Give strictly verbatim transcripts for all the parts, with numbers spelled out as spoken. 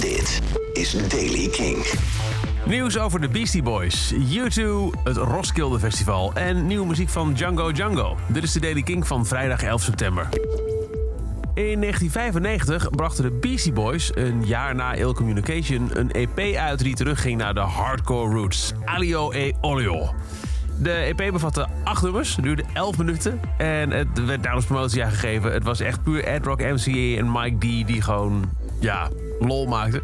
Dit is Daily King. Nieuws over de Beastie Boys, U twee, het Roskilde Festival en nieuwe muziek van Django Django. Dit is de Daily King van vrijdag elf september. In negentien vijfennegentig brachten de Beastie Boys een jaar na Il Communication een E P uit die terugging naar de hardcore roots, Aglio e Olio. De E P bevatte acht nummers, duurde elf minuten en het werd namens promotie aangegeven. Het was echt puur Ad-Rock, M C A en Mike D die gewoon, ja, lol maakten.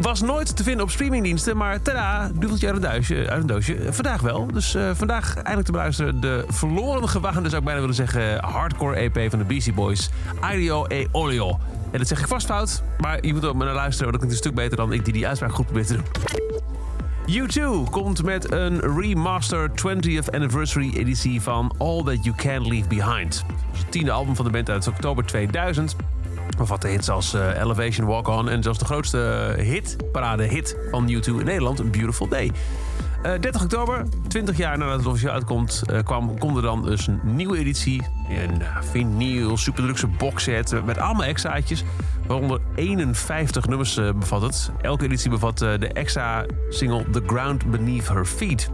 Was nooit te vinden op streamingdiensten, maar tada, duveltje uit een, duisje, uit een doosje. Vandaag wel, dus uh, vandaag eindelijk te beluisteren de verloren gewaande, zou ik bijna willen zeggen, hardcore E P van de Beastie Boys, Aglio e Olio. En dat zeg ik vast fout, maar je moet ook maar naar luisteren, want dat klinkt een stuk beter dan ik die die uitspraak goed probeer te doen. U twee komt met een remastered twentieth anniversary editie van All That You Can Leave Behind. Het tiende album van de band uit oktober tweeduizend. Bevatte hits als uh, Elevation, Walk-On en zelfs de grootste hit, parade-hit van U twee in Nederland, Beautiful Day. Uh, dertig oktober, twintig jaar nadat het officieel uitkomt, uh, kwam, komt er dan dus een nieuwe editie. Een uh, vinyl, superdeluxe boxset uh, met allemaal extraatjes. Waaronder eenenvijftig nummers uh, bevat het. Elke editie bevat uh, de extra-single The Ground Beneath Her Feet.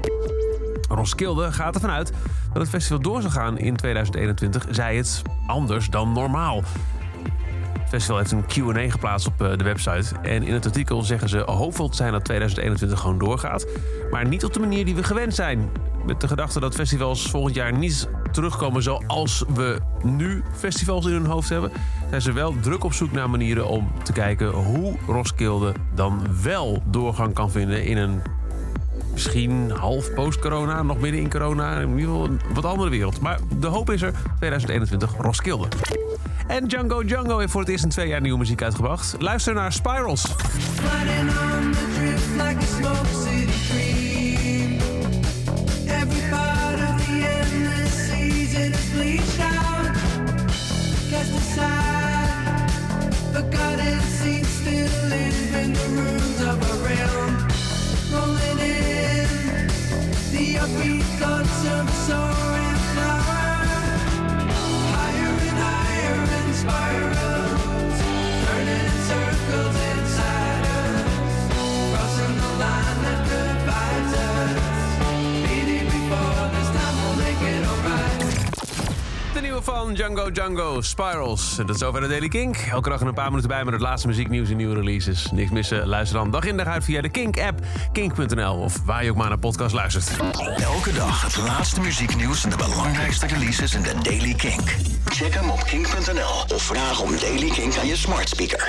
Roskilde gaat ervan uit dat het festival door zou gaan in tweeduizend eenentwintig. Zij het anders dan normaal. Het festival heeft een Q en A geplaatst op de website. En in het artikel zeggen ze hoopvol te zijn dat tweeduizend eenentwintig gewoon doorgaat. Maar niet op de manier die we gewend zijn. Met de gedachte dat festivals volgend jaar niet terugkomen zoals we nu festivals in hun hoofd hebben, zijn ze wel druk op zoek naar manieren om te kijken hoe Roskilde dan wel doorgang kan vinden in een misschien half post-corona, nog midden in corona, in ieder geval een wat andere wereld. Maar de hoop is er, tweeduizend eenentwintig Roskilde. En Django Django heeft voor het eerst in twee jaar nieuwe muziek uitgebracht. Luister naar Spirals. Van Django Django, Spirals. Dat is zover de Daily Kink. Elke dag een paar minuten bij met het laatste muzieknieuws en nieuwe releases. Niks missen? Luister dan dag in dag uit via de Kink-app, kink punt n l of waar je ook maar naar podcast luistert. Elke dag het laatste muzieknieuws en de belangrijkste releases in de Daily Kink. Check hem op kink punt n l of vraag om Daily Kink aan je smart speaker.